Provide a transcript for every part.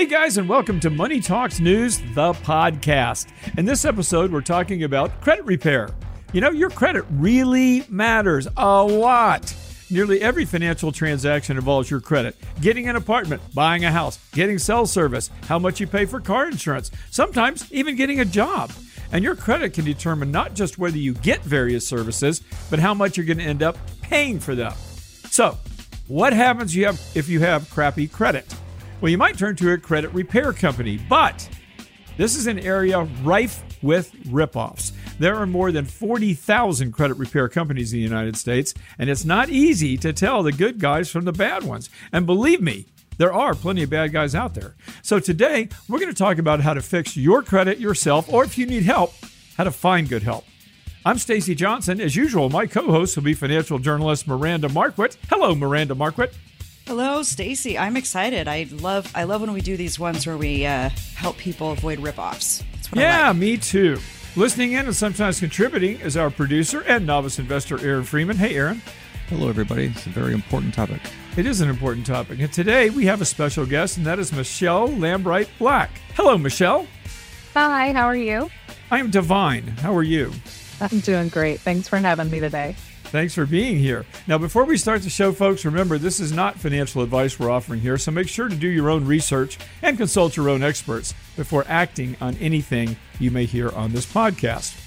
Hey guys, and welcome to Money Talks News, the podcast. In this episode, we're talking about credit repair. You know, your credit really matters a lot. Nearly every financial transaction involves your credit. Getting an apartment, buying a house, getting cell service, how much you pay for car insurance, sometimes even getting a job. And your credit can determine not just whether you get various services, but how much you're going to end up paying for them. So, what happens if you have crappy credit? Well, you might turn to a credit repair company, but this is an area rife with ripoffs. There are more than 40,000 credit repair companies in the United States, and it's not easy to tell the good guys from the bad ones. And believe me, there are plenty of bad guys out there. So today, we're going to talk about how to fix your credit yourself, or if you need help, how to find good help. I'm Stacy Johnson. As usual, my co-host will be financial journalist Miranda Marquit. Hello, Miranda Marquit. Hello, Stacy. I'm excited. I love when we do these ones where we help people avoid ripoffs. That's what I like. Me too. Listening in and sometimes contributing is our producer and novice investor, Aaron Freeman. Hey, Aaron. Hello, everybody. It's a very important topic. It is an important topic. And today we have a special guest, and that is Michelle Lambright Black. Hello, Michelle. Hi, how are you? I am divine. How are you? I'm doing great. Thanks for having me today. Thanks for being here. Now, before we start the show, folks, remember this is not financial advice we're offering here, so make sure to do your own research and consult your own experts before acting on anything you may hear on this podcast.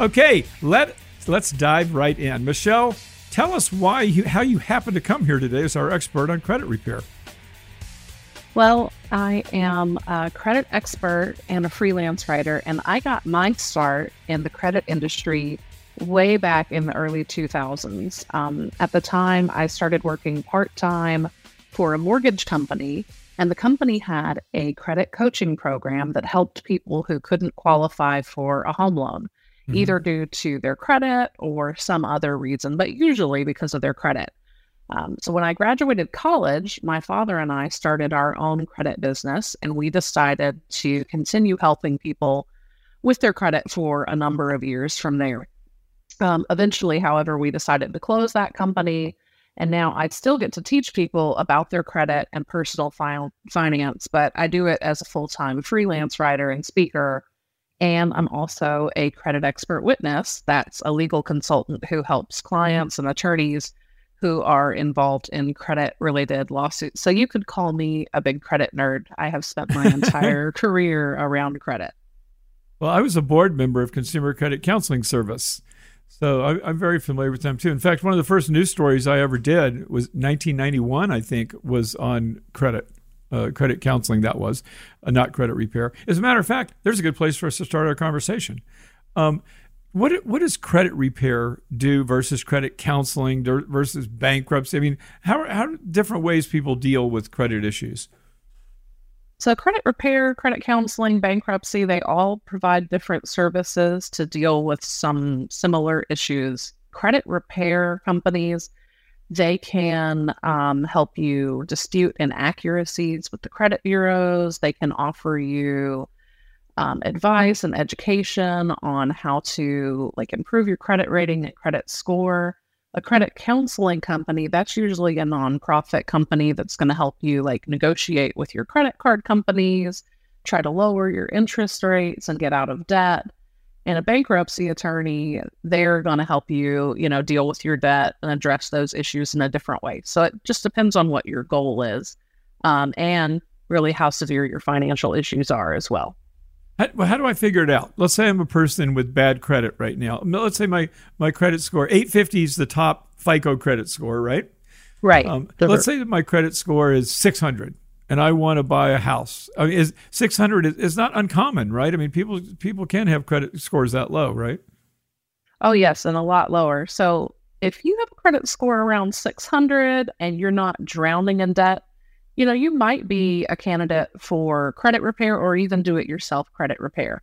Okay, let's dive right in. Michelle, tell us how you happened to come here today as our expert on credit repair. Well, I am a credit expert and a freelance writer, and I got my start in the credit industry way back in the early 2000s. At the time, I started working part-time for a mortgage company, and the company had a credit coaching program that helped people who couldn't qualify for a home loan, either due to their credit or some other reason, but usually because of their credit. So when I graduated college, my father and I started our own credit business, and we decided to continue helping people with their credit for a number of years from there. Eventually, however, we decided to close that company, and now I still get to teach people about their credit and personal finance, but I do it as a full-time freelance writer and speaker, and I'm also a credit expert witness. That's a legal consultant who helps clients and attorneys who are involved in credit-related lawsuits. So you could call me a big credit nerd. I have spent my entire career around credit. Well, I was a board member of Consumer Credit Counseling Service, so I'm very familiar with them, too. In fact, one of the first news stories I ever did was 1991, I think, was on credit counseling, that was, not credit repair. As a matter of fact, there's a good place for us to start our conversation. What does credit repair do versus credit counseling versus bankruptcy? I mean, how are different ways people deal with credit issues? So credit repair, credit counseling, bankruptcy, they all provide different services to deal with some similar issues. Credit repair companies, they can help you dispute inaccuracies with the credit bureaus. They can offer you advice and education on how to improve your credit rating and credit score. A credit counseling company, that's usually a nonprofit company that's going to help you negotiate with your credit card companies, try to lower your interest rates and get out of debt. And a bankruptcy attorney, they're going to help you, deal with your debt and address those issues in a different way. So it just depends on what your goal is, and really how severe your financial issues are as well. How do I figure it out? Let's say I'm a person with bad credit right now. Let's say my credit score, 850 is the top FICO credit score, right? Right. Let's say that my credit score is 600 and I want to buy a house. I mean, 600 is not uncommon, right? I mean, people can have credit scores that low, right? Oh, yes, and a lot lower. So if you have a credit score around 600 and you're not drowning in debt, you might be a candidate for credit repair or even do-it-yourself credit repair.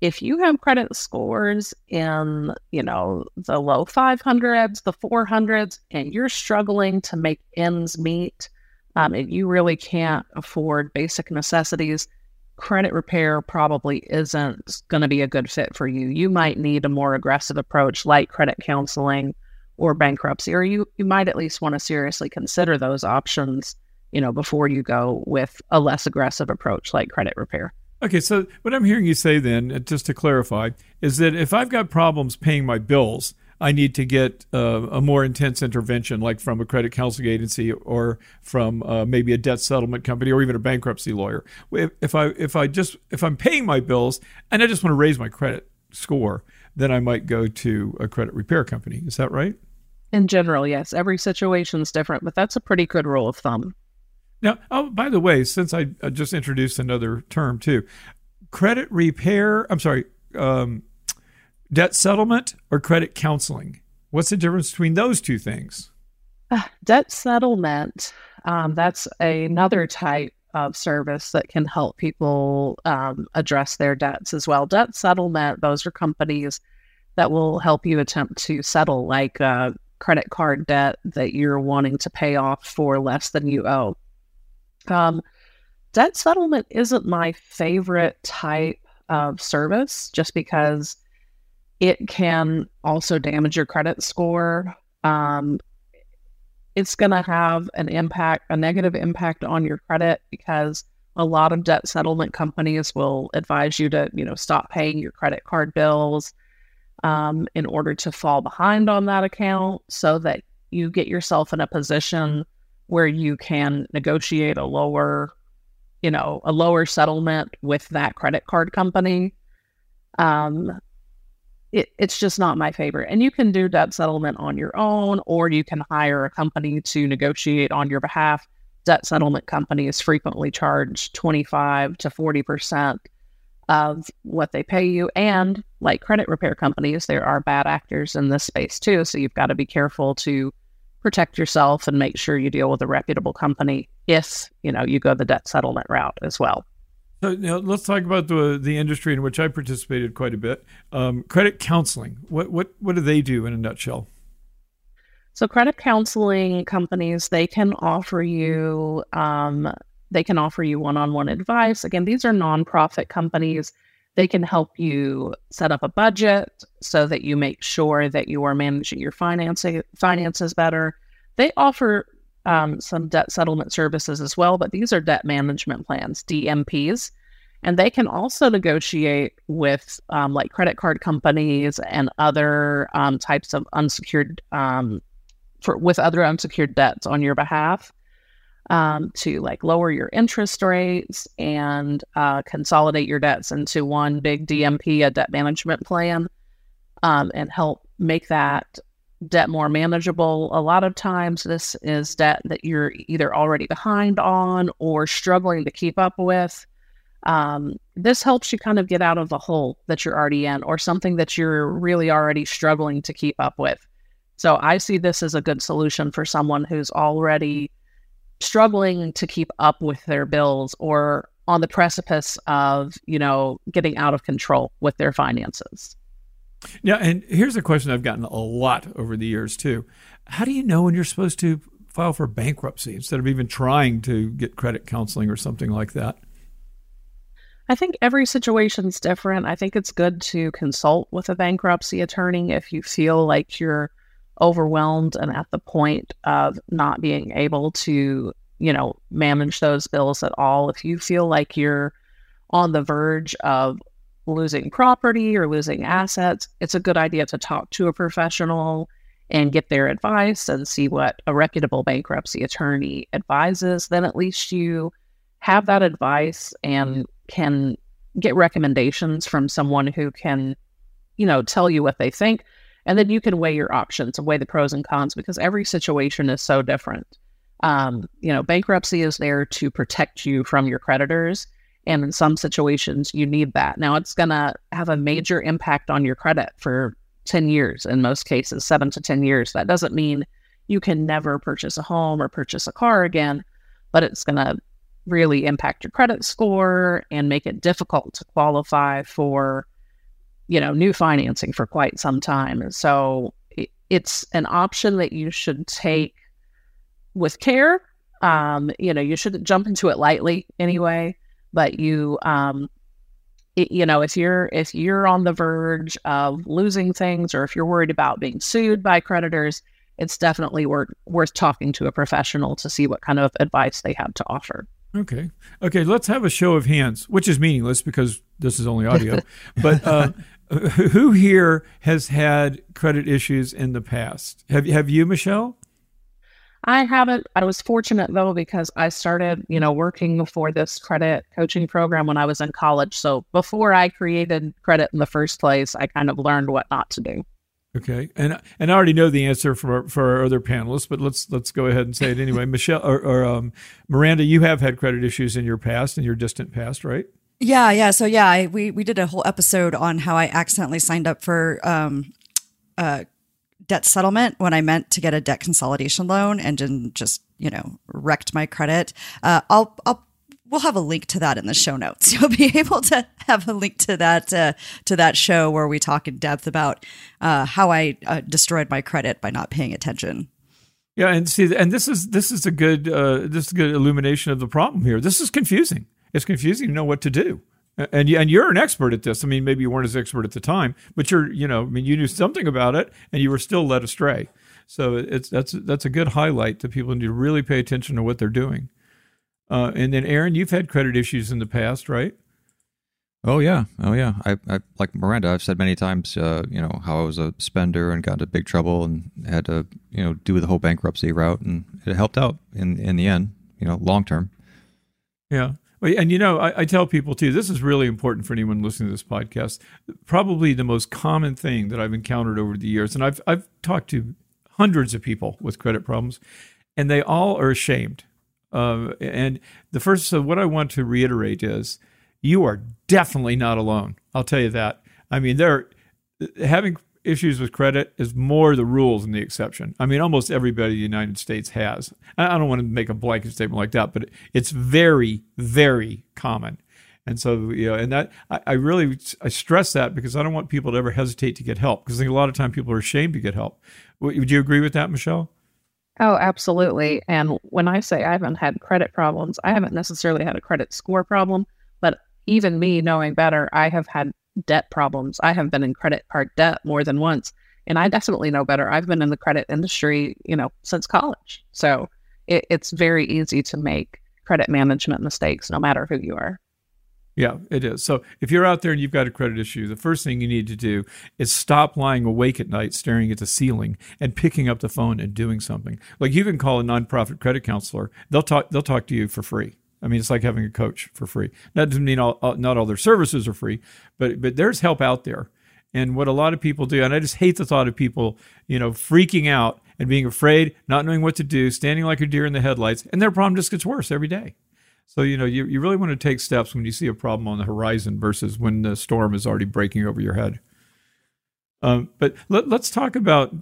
If you have credit scores in, the low 500s, the 400s, and you're struggling to make ends meet, and you really can't afford basic necessities, credit repair probably isn't going to be a good fit for you. You might need a more aggressive approach like credit counseling or bankruptcy, or you might at least want to seriously consider those options you know, before you go with a less aggressive approach like credit repair. Okay, so what I'm hearing you say then, just to clarify, is that if I've got problems paying my bills, I need to get a more intense intervention, like from a credit counseling agency or from maybe a debt settlement company or even a bankruptcy lawyer. If I'm paying my bills and I just want to raise my credit score, then I might go to a credit repair company. Is that right? In general, yes. Every situation is different, but that's a pretty good rule of thumb. Now, oh, by the way, since I just introduced another term too, credit repair, debt settlement or credit counseling? What's the difference between those two things? Debt settlement, that's another type of service that can help people address their debts as well. Debt settlement, those are companies that will help you attempt to settle like credit card debt that you're wanting to pay off for less than you owe. Debt settlement isn't my favorite type of service just because it can also damage your credit score. It's going to have an impact, a negative impact on your credit because a lot of debt settlement companies will advise you to, stop paying your credit card bills in order to fall behind on that account so that you get yourself in a position where you can negotiate a lower settlement with that credit card company. It's just not my favorite. And you can do debt settlement on your own, or you can hire a company to negotiate on your behalf. Debt settlement companies frequently charge 25 to 40% of what they pay you. And like credit repair companies, there are bad actors in this space too. So you've got to be careful to protect yourself and make sure you deal with a reputable company if, you go the debt settlement route as well. So let's talk about the industry in which I participated quite a bit. Credit counseling. What do they do in a nutshell? So credit counseling companies, they can offer you one-on-one advice. Again, these are nonprofit companies. They can help you set up a budget so that you make sure that you are managing your finances better. They offer some debt settlement services as well, but these are debt management plans, DMPs, and they can also negotiate with like credit card companies and other types of unsecured, with other unsecured debts on your behalf to like lower your interest rates and consolidate your debts into one big DMP, a debt management plan, and help make that debt more manageable. A lot of times this is debt that you're either already behind on or struggling to keep up with. This helps you kind of get out of the hole that you're already in or something that you're really already struggling to keep up with. So I see this as a good solution for someone who's already struggling to keep up with their bills or on the precipice of, getting out of control with their finances. Yeah, and here's a question I've gotten a lot over the years, too. How do you know when you're supposed to file for bankruptcy instead of even trying to get credit counseling or something like that? I think every situation's different. I think it's good to consult with a bankruptcy attorney if you feel like you're overwhelmed and at the point of not being able to, manage those bills at all. If you feel like you're on the verge of losing property or losing assets, it's a good idea to talk to a professional and get their advice and see what a reputable bankruptcy attorney advises. Then at least you have that advice and can get recommendations from someone who can, tell you what they think. And then you can weigh your options and weigh the pros and cons because every situation is so different. Bankruptcy is there to protect you from your creditors. And in some situations, you need that. Now, it's going to have a major impact on your credit for 10 years, in most cases, 7 to 10 years. That doesn't mean you can never purchase a home or purchase a car again, but it's going to really impact your credit score and make it difficult to qualify for, new financing for quite some time. So it's an option that you should take with care. You shouldn't jump into it lightly anyway. But if you're on the verge of losing things or if you're worried about being sued by creditors, it's definitely worth talking to a professional to see what kind of advice they have to offer. Okay. Okay. Let's have a show of hands, which is meaningless because this is only audio, but who here has had credit issues in the past? Have you, Michelle? I haven't. I was fortunate though, because I started, working for this credit coaching program when I was in college. So before I created credit in the first place, I kind of learned what not to do. Okay. And I already know the answer for our other panelists, but let's go ahead and say it anyway. Michelle or Miranda, you have had credit issues in your past, in your distant past, right? Yeah. So we did a whole episode on how I accidentally signed up for debt settlement when I meant to get a debt consolidation loan and just, wrecked my credit. We'll have a link to that in the show notes. You'll be able to have a link to that show where we talk in depth about how I destroyed my credit by not paying attention. Yeah, and see, and this is a good illumination of the problem here. This is confusing. It's confusing to know what to do, and you're an expert at this. I mean, maybe you weren't as expert at the time, but you knew something about it, and you were still led astray. So that's a good highlight that people need to really pay attention to what they're doing. And then, Aaron, you've had credit issues in the past, right? Oh, yeah. I like Miranda, I've said many times, how I was a spender and got into big trouble and had to, do the whole bankruptcy route. And it helped out in the end, long term. Yeah. And, I tell people, too, this is really important for anyone listening to this podcast. Probably the most common thing that I've encountered over the years, and I've talked to hundreds of people with credit problems, and they all are ashamed. So what I want to reiterate is you are definitely not alone. I'll tell you that. I mean, having issues with credit is more the rules than the exception. I mean, almost everybody in the United States has. I don't want to make a blanket statement like that, but it's very, very common. And so, and that I really stress that because I don't want people to ever hesitate to get help because I think a lot of time people are ashamed to get help. Would you agree with that, Michelle? Oh, absolutely. And when I say I haven't had credit problems, I haven't necessarily had a credit score problem, but even me knowing better, I have had debt problems. I have been in credit card debt more than once, and I definitely know better. I've been in the credit industry, since college. So it's very easy to make credit management mistakes no matter who you are. Yeah, it is. So if you're out there and you've got a credit issue, the first thing you need to do is stop lying awake at night, staring at the ceiling and picking up the phone and doing something. Like you can call a nonprofit credit counselor. They'll talk to you for free. I mean, it's like having a coach for free. That doesn't mean not all their services are free, but there's help out there. And what a lot of people do, and I just hate the thought of people, freaking out and being afraid, not knowing what to do, standing like a deer in the headlights, and their problem just gets worse every day. So, you really want to take steps when you see a problem on the horizon versus when the storm is already breaking over your head. But let's talk about,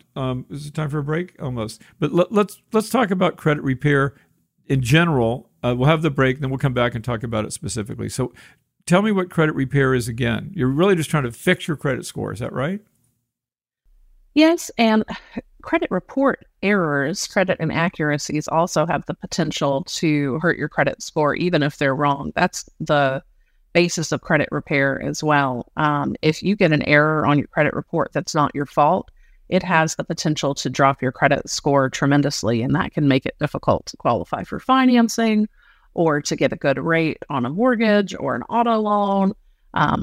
is it time for a break? Almost. But let's talk about credit repair in general. We'll have the break, then we'll come back and talk about it specifically. So tell me what credit repair is again. You're really just trying to fix your credit score. Is that right? Yes, and credit report errors, credit inaccuracies also have the potential to hurt your credit score, even if they're wrong. That's the basis of credit repair as well. If you get an error on your credit report that's not your fault, it has the potential to drop your credit score tremendously, and that can make it difficult to qualify for financing or to get a good rate on a mortgage or an auto loan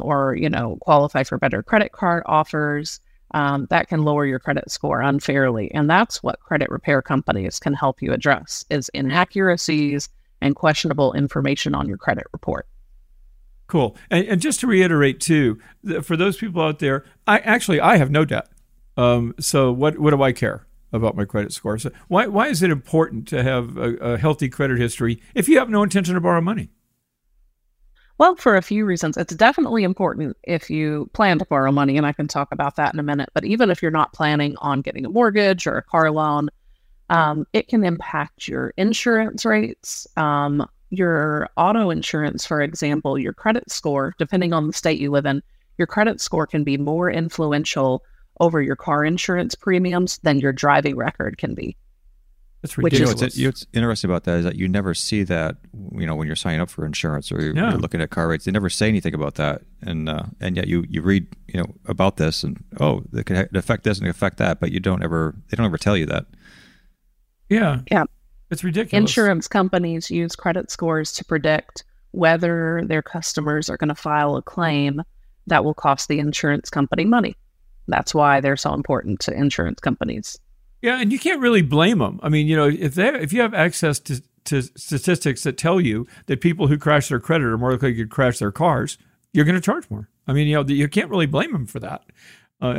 or qualify for better credit card offers. That can lower your credit score unfairly. And that's what credit repair companies can help you address is inaccuracies and questionable information on your credit report. Cool. And just to reiterate, too, for those people out there, I have no debt. So what do I care about my credit score? So why is it important to have a healthy credit history if you have no intention to borrow money? Well, for a few reasons. It's definitely important if you plan to borrow money, and I can talk about that in a minute. But even if you're not planning on getting a mortgage or a car loan, it can impact your insurance rates, your auto insurance, for example, your credit score, depending on the state you live in, your credit score can be more influential over your car insurance premiums than your driving record can be. That's ridiculous. What's interesting about that is that you never see that, when you're signing up for insurance or you're looking at car rates, they never say anything about that, and yet you read, about this, and it can affect this and affect that, but they don't ever tell you that. Yeah. Yeah. It's ridiculous. Insurance companies use credit scores to predict whether their customers are going to file a claim that will cost the insurance company money. That's why they're so important to insurance companies. Yeah, and you can't really blame them. I mean, you know, if you have access to statistics that tell you that people who crash their credit are more likely to crash their cars, you're going to charge more. I mean, you know, you can't really blame them for that.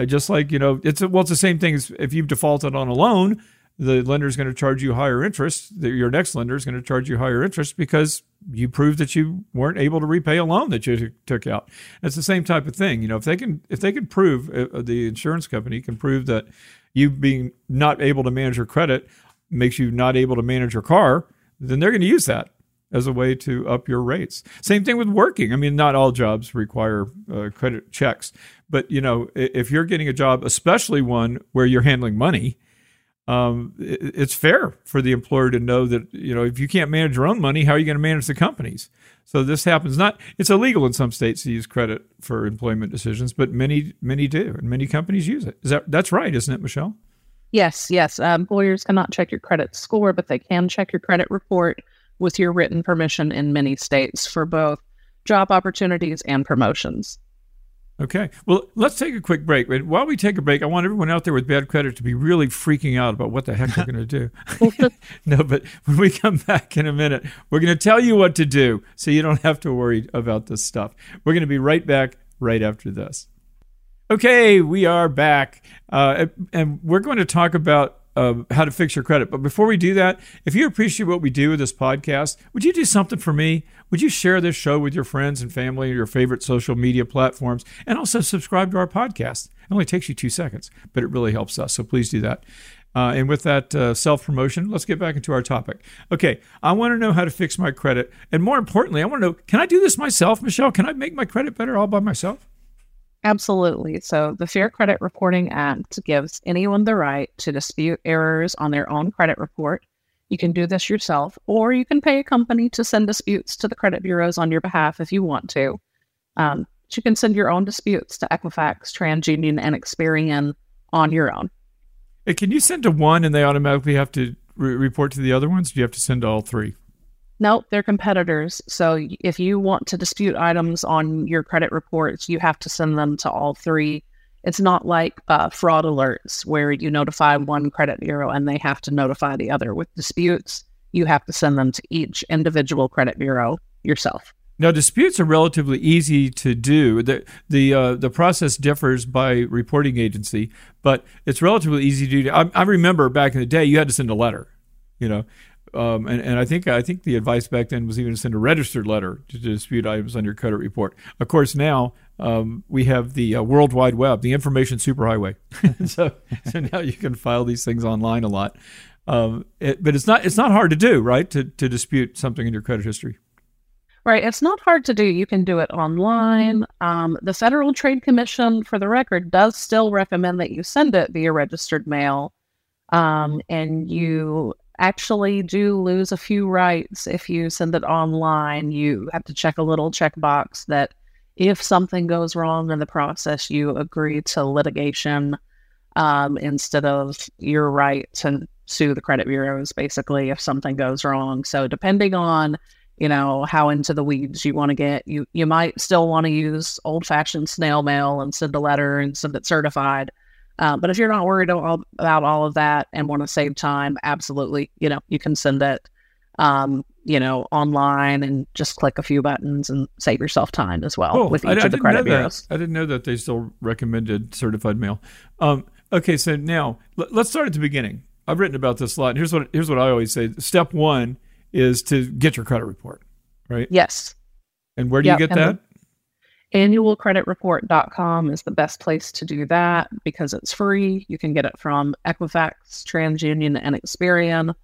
Just like, you know, it's the same thing as if you've defaulted on a loan, the lender is going to charge you higher interest. Your next lender is going to charge you higher interest because you proved that you weren't able to repay a loan that you took out. It's the same type of thing. You know, if they can prove, if the insurance company can prove that you being not able to manage your credit makes you not able to manage your car, then they're going to use that as a way to up your rates. Same thing with working. I mean, not all jobs require credit checks, but you know, if you're getting a job, especially one where you're handling money, it's fair for the employer to know that, you know, if you can't manage your own money, how are you going to manage the company's? So this happens not, it's illegal in some states to use credit for employment decisions, but many do, and many companies use it. That's right, isn't it, Michelle? Yes. Employers cannot check your credit score, but they can check your credit report with your written permission in many states for both job opportunities and promotions. Okay. Well, let's take a quick break. While we take a break, I want everyone out there with bad credit to be really freaking out about what the heck they're going to do. No, but when we come back in a minute, we're going to tell you what to do so you don't have to worry about this stuff. We're going to be right back right after this. Okay, we are back. And we're going to talk about how to fix your credit. But before we do that, if you appreciate what we do with this podcast, would you do something for me? Would you share this show with your friends and family or your favorite social media platforms, and also subscribe to our podcast? It only takes you 2 seconds, but it really helps us. So please do that. And with that self-promotion, let's get back into our topic. Okay, I want to know how to fix my credit. And more importantly, I want to know, can I do this myself, Michelle? Can I make my credit better all by myself? Absolutely. So the Fair Credit Reporting Act gives anyone the right to dispute errors on their own credit report. You can do this yourself, or you can pay a company to send disputes to the credit bureaus on your behalf if you want to. You can send your own disputes to Equifax, TransUnion, and Experian on your own. Hey, can you send to one and they automatically have to report to the other ones? Do you have to send to all three? Nope, they're competitors. So if you want to dispute items on your credit reports, you have to send them to all three. It's not like fraud alerts where you notify one credit bureau and they have to notify the other. With disputes, you have to send them to each individual credit bureau yourself. Now, disputes are relatively easy to do. The process differs by reporting agency, but it's relatively easy to do. I remember back in the day, you had to send a letter, you know. And I think the advice back then was even to send a registered letter to dispute items on your credit report. Of course, now we have the World Wide Web, the information superhighway. so now you can file these things online a lot. But it's not hard to do, right? To dispute something in your credit history. Right. It's not hard to do. You can do it online. The Federal Trade Commission, for the record, does still recommend that you send it via registered mail, and you actually do lose a few rights if you send it online. You have to check a little checkbox that if something goes wrong in the process, you agree to litigation instead of your right to sue the credit bureaus, basically, if something goes wrong. So depending on, you know, how into the weeds you want to get, you might still want to use old-fashioned snail mail and send a letter and send it certified. But if you're not worried about all of that and want to save time, absolutely, you know, you can send it, you know, online and just click a few buttons and save yourself time as well with each of the credit bureaus. I didn't know that they still recommended certified mail. Okay, so now let's start at the beginning. I've written about this a lot. And here's what I always say. Step one is to get your credit report, right? Yes. And where do you get that? Annualcreditreport.com is the best place to do that because it's free. You can get it from Equifax, TransUnion, and Experian,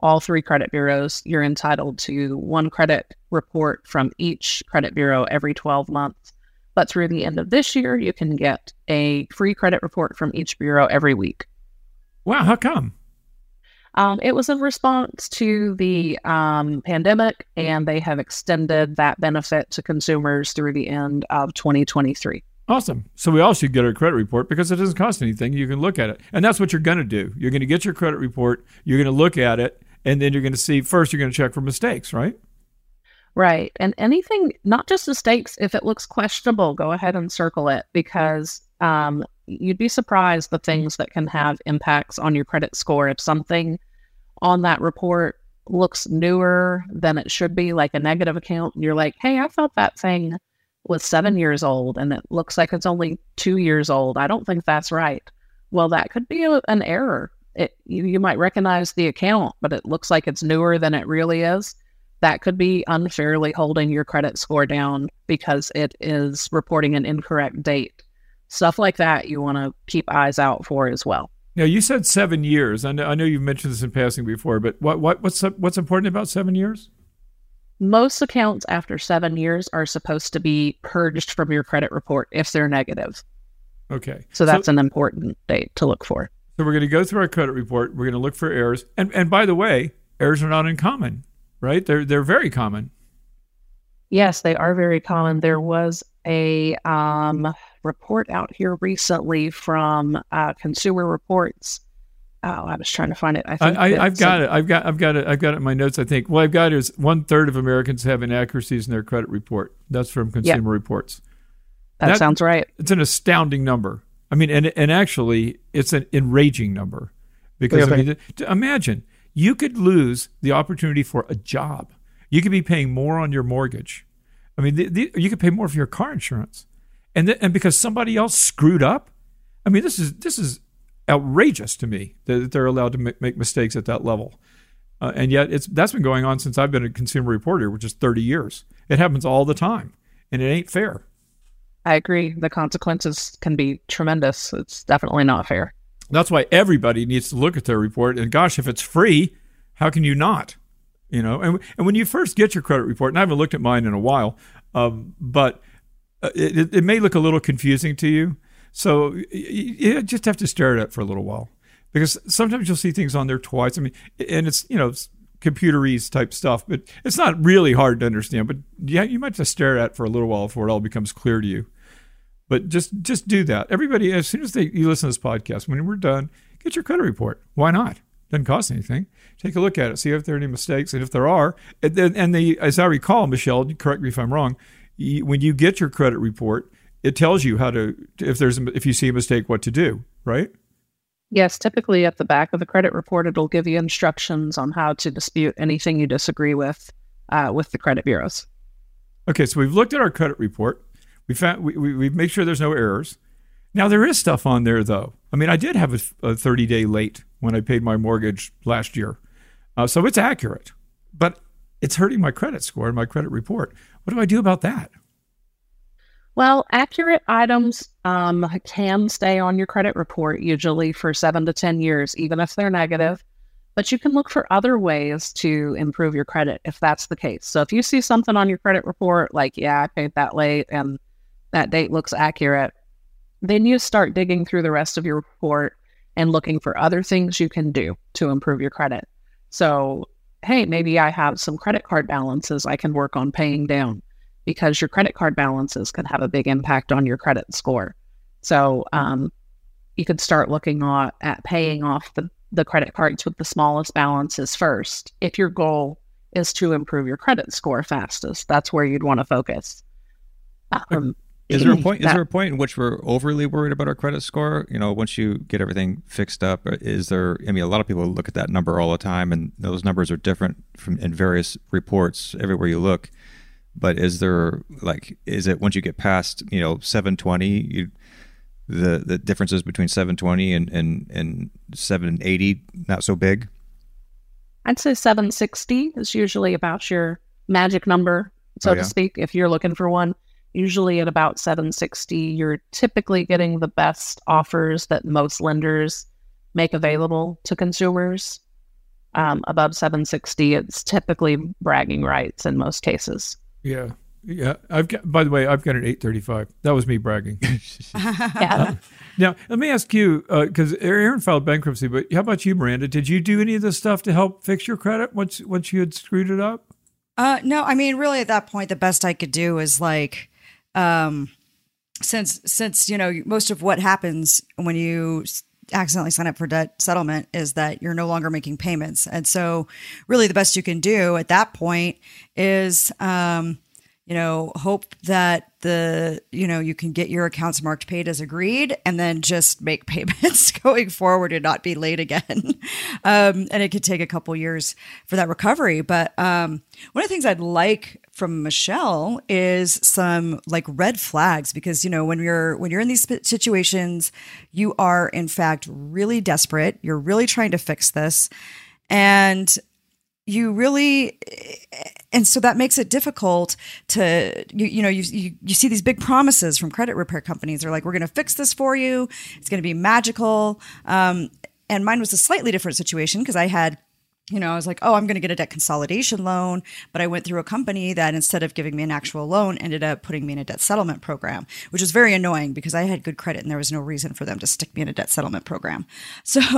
all three credit bureaus. You're entitled to one credit report from each credit bureau every 12 months. But through the end of this year, you can get a free credit report from each bureau every week. Wow, how come? It was in response to the pandemic, and they have extended that benefit to consumers through the end of 2023. Awesome. So we all should get our credit report because it doesn't cost anything. You can look at it. And that's what you're going to do. You're going to get your credit report. You're going to look at it. And then you're going to see, first, you're going to check for mistakes, right? Right. And anything, not just mistakes, if it looks questionable, go ahead and circle it, because you'd be surprised the things that can have impacts on your credit score. If something on that report looks newer than it should be, like a negative account, and you're like, hey, I thought that thing was 7 years old and it looks like it's only 2 years old. I don't think that's right. Well, that could be an error. You might recognize the account, but it looks like it's newer than it really is. That could be unfairly holding your credit score down because it is reporting an incorrect date. Stuff like that you want to keep eyes out for as well. Now, you said 7 years. I know you've mentioned this in passing before, but what's important about 7 years? Most accounts after 7 years are supposed to be purged from your credit report if they're negative. Okay. So that's an important date to look for. So we're going to go through our credit report. We're going to look for errors. And by the way, errors are not uncommon, right? They're very common. Yes, they are very common. There was a report out here recently from Consumer Reports. Oh, I was trying to find it. I've got it in my notes. I think what I've got is 1/3 of Americans have inaccuracies in their credit report. That's from Consumer Reports. That sounds right. It's an astounding number. I mean, and actually, it's an enraging number, because I mean, imagine you could lose the opportunity for a job. You could be paying more on your mortgage. I mean, you could pay more for your car insurance, and because somebody else screwed up. I mean, this is outrageous to me that they're allowed to make mistakes at that level, and yet that's been going on since I've been a consumer reporter, which is 30 years. It happens all the time, and it ain't fair. I agree. The consequences can be tremendous. It's definitely not fair. That's why everybody needs to look at their report. And gosh, if it's free, how can you not? You know, and when you first get your credit report, and I haven't looked at mine in a while, but it may look a little confusing to you. So you just have to stare at it for a little while, because sometimes you'll see things on there twice. I mean, and it's, you know, it's computerese type stuff, but it's not really hard to understand. But yeah, you might just stare at it for a little while before it all becomes clear to you. But just do that. Everybody, as soon as you listen to this podcast, when we're done, get your credit report. Why not? Doesn't cost anything. Take a look at it. See if there are any mistakes. And if there are, as I recall, Michelle, correct me if I'm wrong, when you get your credit report, it tells you how to, if you see a mistake, what to do, right? Yes. Typically at the back of the credit report, it'll give you instructions on how to dispute anything you disagree with the credit bureaus. Okay. So we've looked at our credit report. We've made sure there's no errors. Now, there is stuff on there, though. I mean, I did have a 30-day late when I paid my mortgage last year. So it's accurate, but it's hurting my credit score and my credit report. What do I do about that? Well, accurate items can stay on your credit report usually for 7 to 10 years, even if they're negative. But you can look for other ways to improve your credit if that's the case. So if you see something on your credit report, like, yeah, I paid that late and that date looks accurate, then you start digging through the rest of your report and looking for other things you can do to improve your credit. So, hey, maybe I have some credit card balances I can work on paying down, because your credit card balances can have a big impact on your credit score. So you could start looking at paying off the credit cards with the smallest balances first. If your goal is to improve your credit score fastest, that's where you'd want to focus. Is there a point in which we're overly worried about our credit score? You know, once you get everything fixed up, a lot of people look at that number all the time, and those numbers are different in various reports everywhere you look. But is it once you get past, you know, 720, the differences between 720 and 780, not so big? I'd say 760 is usually about your magic number, to speak, if you're looking for one. Usually at about 760, you're typically getting the best offers that most lenders make available to consumers. Above 760, it's typically bragging rights in most cases. Yeah. By the way, I've got an 835. That was me bragging. Now, let me ask you, because Aaron filed bankruptcy, but how about you, Miranda? Did you do any of this stuff to help fix your credit once you had screwed it up? No, I mean, really, at that point, the best I could do is since you know, most of what happens when you accidentally sign up for debt settlement is that you're no longer making payments. And so really the best you can do at that point is, you know, hope that the, you know, you can get your accounts marked paid as agreed, and then just make payments going forward and not be late again. And it could take a couple years for that recovery. But one of the things I'd like from Michelle is some like red flags, because, you know, when you're in these situations, you are in fact really desperate. You're really trying to fix this. And so that makes it difficult to, you see these big promises from credit repair companies. They're like, we're going to fix this for you. It's going to be magical. And mine was a slightly different situation, because I had, you know, I was like, oh, I'm going to get a debt consolidation loan. But I went through a company that, instead of giving me an actual loan, ended up putting me in a debt settlement program, which was very annoying because I had good credit and there was no reason for them to stick me in a debt settlement program. So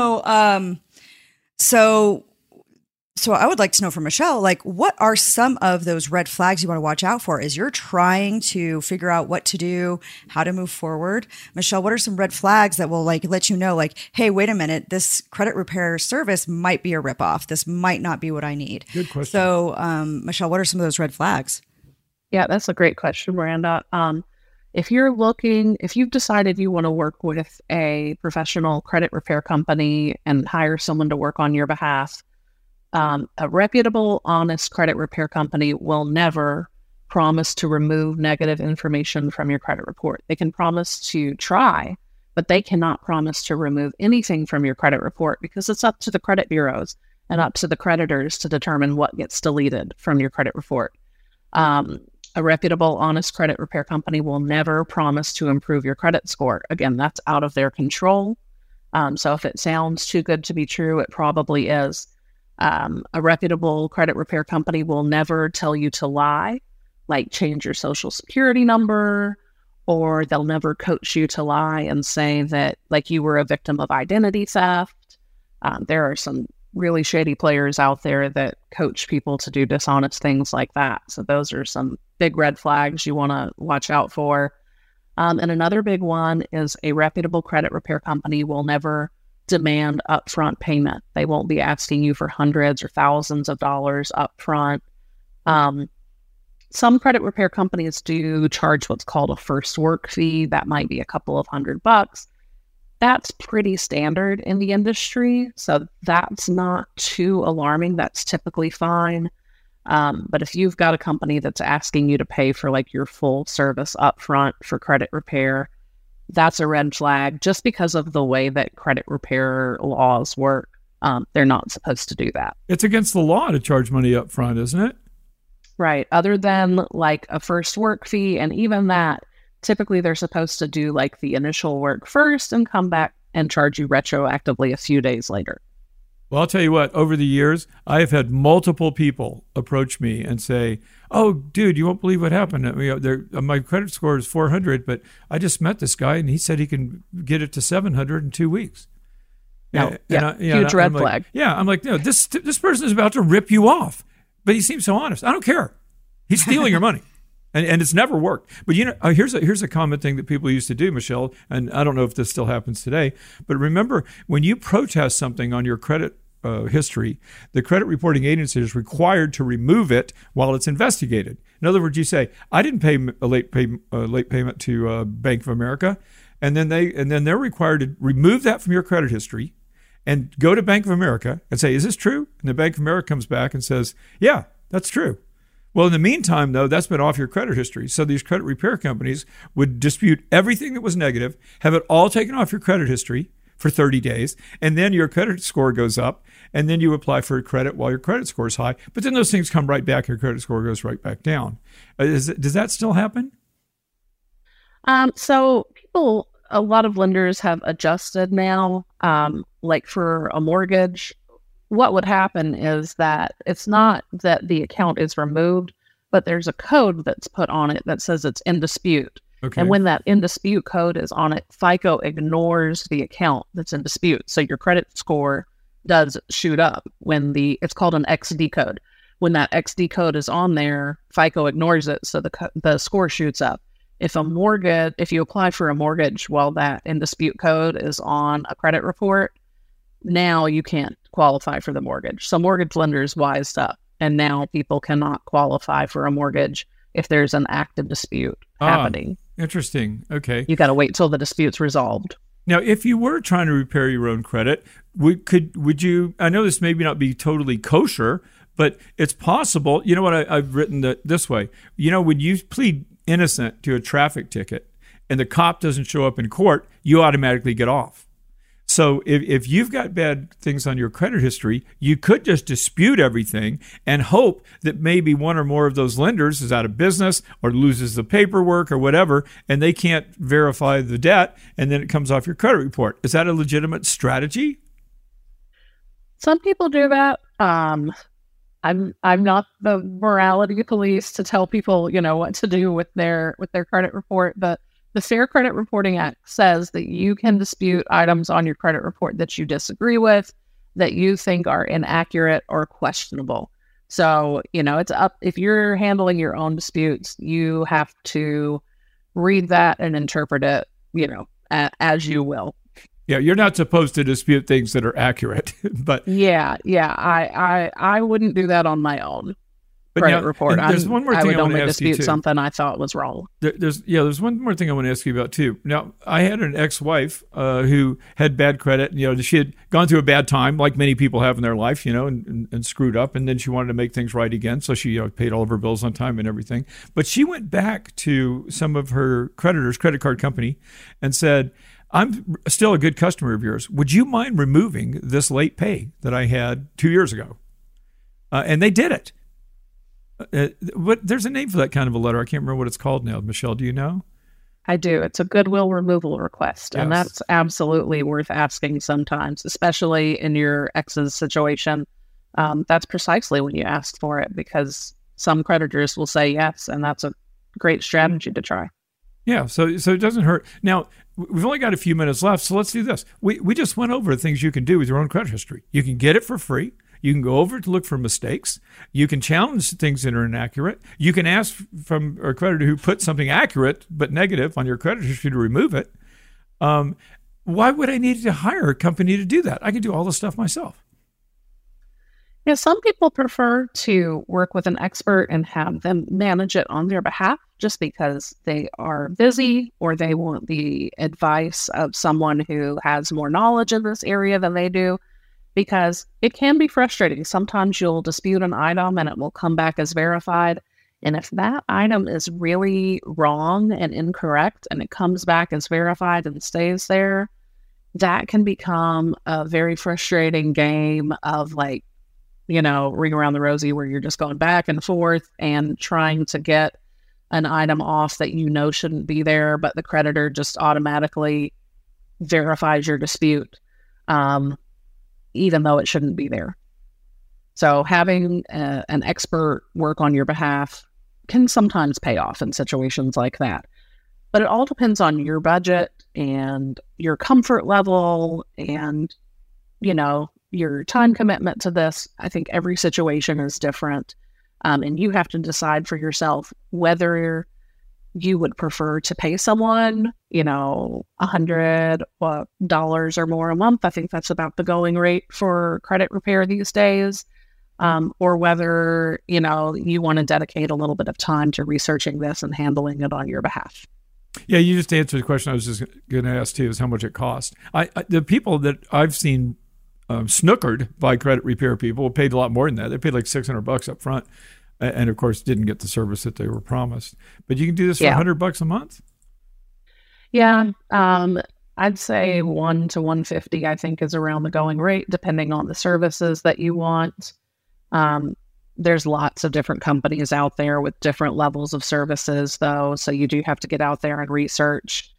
I would like to know from Michelle, like, what are some of those red flags you want to watch out for as you're trying to figure out what to do, how to move forward? Michelle, what are some red flags that will like let you know, like, hey, wait a minute, this credit repair service might be a ripoff. This might not be what I need. Good question. So, Michelle, what are some of those red flags? Yeah, that's a great question, Miranda. If you've decided you want to work with a professional credit repair company and hire someone to work on your behalf, a reputable, honest credit repair company will never promise to remove negative information from your credit report. They can promise to try, but they cannot promise to remove anything from your credit report, because it's up to the credit bureaus and up to the creditors to determine what gets deleted from your credit report. A reputable, honest credit repair company will never promise to improve your credit score. Again, that's out of their control. So if it sounds too good to be true, it probably is. A reputable credit repair company will never tell you to lie, like change your social security number, or they'll never coach you to lie and say that like you were a victim of identity theft. There are some really shady players out there that coach people to do dishonest things like that. So those are some big red flags you want to watch out for. And another big one is a reputable credit repair company will never demand upfront payment. They won't be asking you for hundreds or thousands of dollars upfront. Some credit repair companies do charge what's called a first work fee. That might be a couple of $100. That's pretty standard in the industry, so that's not too alarming. That's typically fine. But if you've got a company that's asking you to pay for like your full service upfront for credit repair, that's a red flag, just because of the way that credit repair laws work. They're not supposed to do that. It's against the law to charge money up front, isn't it? Right. Other than like a first work fee, and even that, typically they're supposed to do like the initial work first and come back and charge you retroactively a few days later. Well, I'll tell you what, over the years, I have had multiple people approach me and say, oh, dude, you won't believe what happened. My credit score is 400, but I just met this guy and he said he can get it to 700 in 2 weeks. Huge red flag. I'm like, no, this person is about to rip you off, but he seems so honest. I don't care. He's stealing your money. And it's never worked. But, you know, here's a common thing that people used to do, Michelle, and I don't know if this still happens today, but remember, when you protest something on your credit history, the credit reporting agency is required to remove it while it's investigated. In other words, you say, I didn't pay a late payment to Bank of America, and then they're required to remove that from your credit history and go to Bank of America and say, is this true? And the Bank of America comes back and says, yeah, that's true. Well, in the meantime, though, that's been off your credit history. So these credit repair companies would dispute everything that was negative, have it all taken off your credit history for 30 days, and then your credit score goes up, and then you apply for a credit while your credit score is high. But then those things come right back, your credit score goes right back down. Does that still happen? So people, a lot of lenders have adjusted now, like for a mortgage. What would happen is that it's not that the account is removed, but there's a code that's put on it that says it's in dispute. Okay. And when that in dispute code is on it, FICO ignores the account that's in dispute. So your credit score does shoot up when it's called an XD code. When that XD code is on there, FICO ignores it. So the score shoots up. If you apply for a mortgage while that in dispute code is on a credit report, now you can't qualify for the mortgage. So mortgage lenders wised up, and now people cannot qualify for a mortgage if there's an active dispute happening. Interesting. Okay. You got to wait till the dispute's resolved. Now, if you were trying to repair your own credit, would you? I know this maybe not be totally kosher, but it's possible. You know what? I've written this way. You know, when you plead innocent to a traffic ticket and the cop doesn't show up in court, you automatically get off. So if you've got bad things on your credit history, you could just dispute everything and hope that maybe one or more of those lenders is out of business or loses the paperwork or whatever, and they can't verify the debt, and then it comes off your credit report. Is that a legitimate strategy? Some people do that. I'm not the morality police to tell people, you know, what to do with their credit report, but the Fair Credit Reporting Act says that you can dispute items on your credit report that you disagree with, that you think are inaccurate or questionable. So, you know, it's up, if you're handling your own disputes, you have to read that and interpret it, you know, as you will. Yeah, you're not supposed to dispute things that are accurate, but yeah, I wouldn't do that on my own. But credit report. There's one more thing I want to ask you. I would only dispute something I thought was wrong. There's one more thing I want to ask you about too. Now, I had an ex-wife who had bad credit. And, you know, she had gone through a bad time, like many people have in their life, you know, and screwed up. And then she wanted to make things right again, so she paid all of her bills on time and everything. But she went back to some of her creditors, credit card company, and said, "I'm still a good customer of yours. Would you mind removing this late pay that I had 2 years ago?" And they did it. There's a name for that kind of a letter. I can't remember what it's called now. Michelle, do you know? I do. It's a goodwill removal request. Yes. And that's absolutely worth asking sometimes, especially in your ex's situation. That's precisely when you ask for it, because some creditors will say yes, and that's a great strategy to try. Yeah, so it doesn't hurt. Now, we've only got a few minutes left, so let's do this. We just went over the things you can do with your own credit history. You can get it for free. You can go over to look for mistakes. You can challenge things that are inaccurate. You can ask from a creditor who put something accurate but negative on your credit history to remove it. Why would I need to hire a company to do that? I can do all the stuff myself. Yeah, some people prefer to work with an expert and have them manage it on their behalf just because they are busy or they want the advice of someone who has more knowledge in this area than they do. Because it can be frustrating. Sometimes you'll dispute an item and it will come back as verified. And if that item is really wrong and incorrect and it comes back as verified and stays there, that can become a very frustrating game of, like, you know, ring around the rosy, where you're just going back and forth and trying to get an item off that you know shouldn't be there, but the creditor just automatically verifies your dispute. Even though it shouldn't be there. So having an expert work on your behalf can sometimes pay off in situations like that. But it all depends on your budget and your comfort level and, you know, your time commitment to this. I think every situation is different. And you have to decide for yourself whether you would prefer to pay someone, you know, $100 or more a month. I think that's about the going rate for credit repair these days. Or whether, you know, you want to dedicate a little bit of time to researching this and handling it on your behalf. Yeah, you just answered the question I was just going to ask too, is how much it costs. The people that I've seen snookered by credit repair people paid a lot more than that. They paid like $600 up front. And of course, didn't get the service that they were promised. But you can do this for $100 a month? Yeah. I'd say $100 to $150, I think, is around the going rate, depending on the services that you want. There's lots of different companies out there with different levels of services, though. So you do have to get out there and research.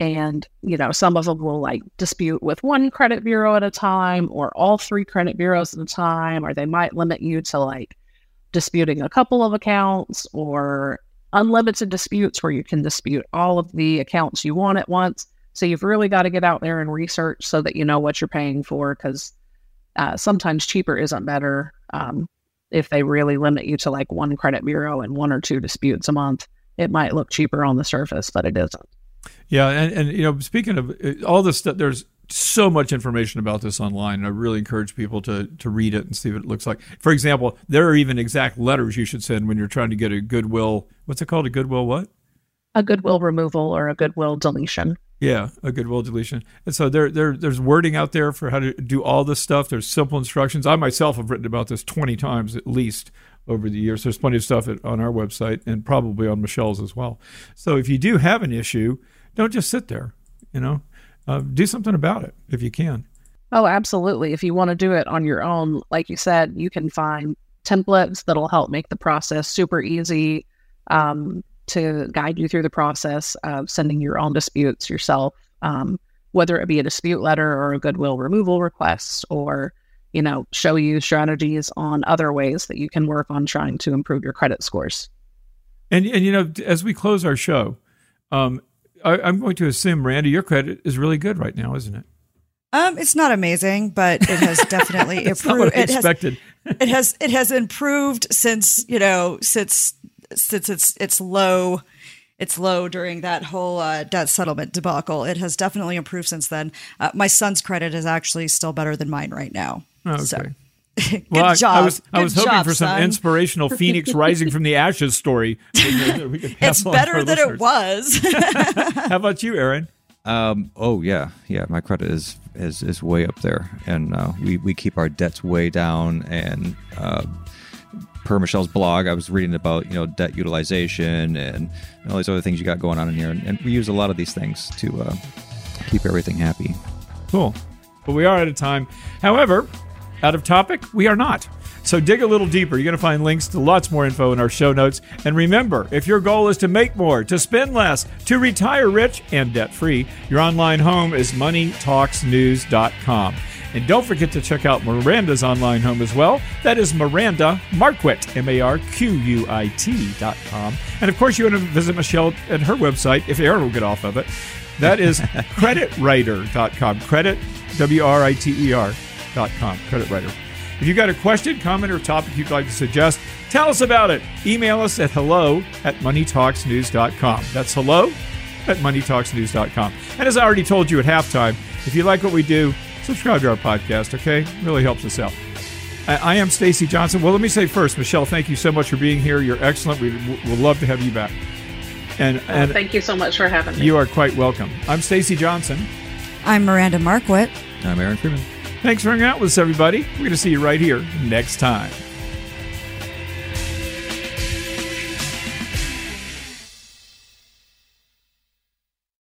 And, you know, some of them will like dispute with one credit bureau at a time or all three credit bureaus at a time, or they might limit you to like disputing a couple of accounts or unlimited disputes where you can dispute all of the accounts you want at once. So you've really got to get out there and research so that you know what you're paying for, because sometimes cheaper isn't better if they really limit you to like one credit bureau and one or two disputes a month. it might look cheaper on the surface, but it isn't. Yeah. And you know, speaking of all this stuff, there's so much information about this online, and I really encourage people to read it and see what it looks like. For example, there are even exact letters you should send when you're trying to get a goodwill. What's it called? A goodwill what? A goodwill removal or a goodwill deletion. Yeah, a goodwill deletion. And so there's wording out there for how to do all this stuff. There's simple instructions. I myself have written about this 20 times at least over the years. There's plenty of stuff on our website and probably on Michelle's as well. So if you do have an issue, don't just sit there, you know. Do something about it if you can. Oh, absolutely. If you want to do it on your own, like you said, you can find templates that'll help make the process super easy to guide you through the process of sending your own disputes yourself, whether it be a dispute letter or a goodwill removal request, or, you know, show you strategies on other ways that you can work on trying to improve your credit scores. And you know, as we close our show, I'm going to assume, Miranda, your credit is really good right now, isn't it? It's not amazing, but it has definitely improved. It has improved since it's low during that whole debt settlement debacle. It has definitely improved since then. My son's credit is actually still better than mine right now. Okay. So. Good well, job. I was hoping for some inspirational Phoenix rising from the ashes story. We could pass it's better than listeners. It was. How about you, Aaron? Oh yeah. My credit is way up there, and we keep our debts way down. And per Michelle's blog, I was reading about debt utilization and all these other things you got going on in here, and we use a lot of these things to keep everything happy. Cool, but we are out of time. However. Out of topic? We are not. So dig a little deeper. You're going to find links to lots more info in our show notes. And remember, if your goal is to make more, to spend less, to retire rich and debt-free, your online home is moneytalksnews.com. And don't forget to check out Miranda's online home as well. That is Miranda Marquit, MARQUIT.com. And of course, you want to visit Michelle at her website, if Aaron will get off of it. That is CreditWriter.com. Credit, WRITER. CreditWriter. If you've got a question, comment, or topic you'd like to suggest, tell us about it. Email us at hello@moneytalksnews.com. That's hello@moneytalksnews.com. And as I already told you at halftime, if you like what we do, subscribe to our podcast, okay? It really helps us out. I am Stacy Johnson. Well, let me say first, Michelle, thank you so much for being here. You're excellent. We'll love to have you back. And thank you so much for having me. You are quite welcome. I'm Stacy Johnson. I'm Miranda Marquit. I'm Aaron Freeman. Thanks for hanging out with us, everybody. We're going to see you right here next time.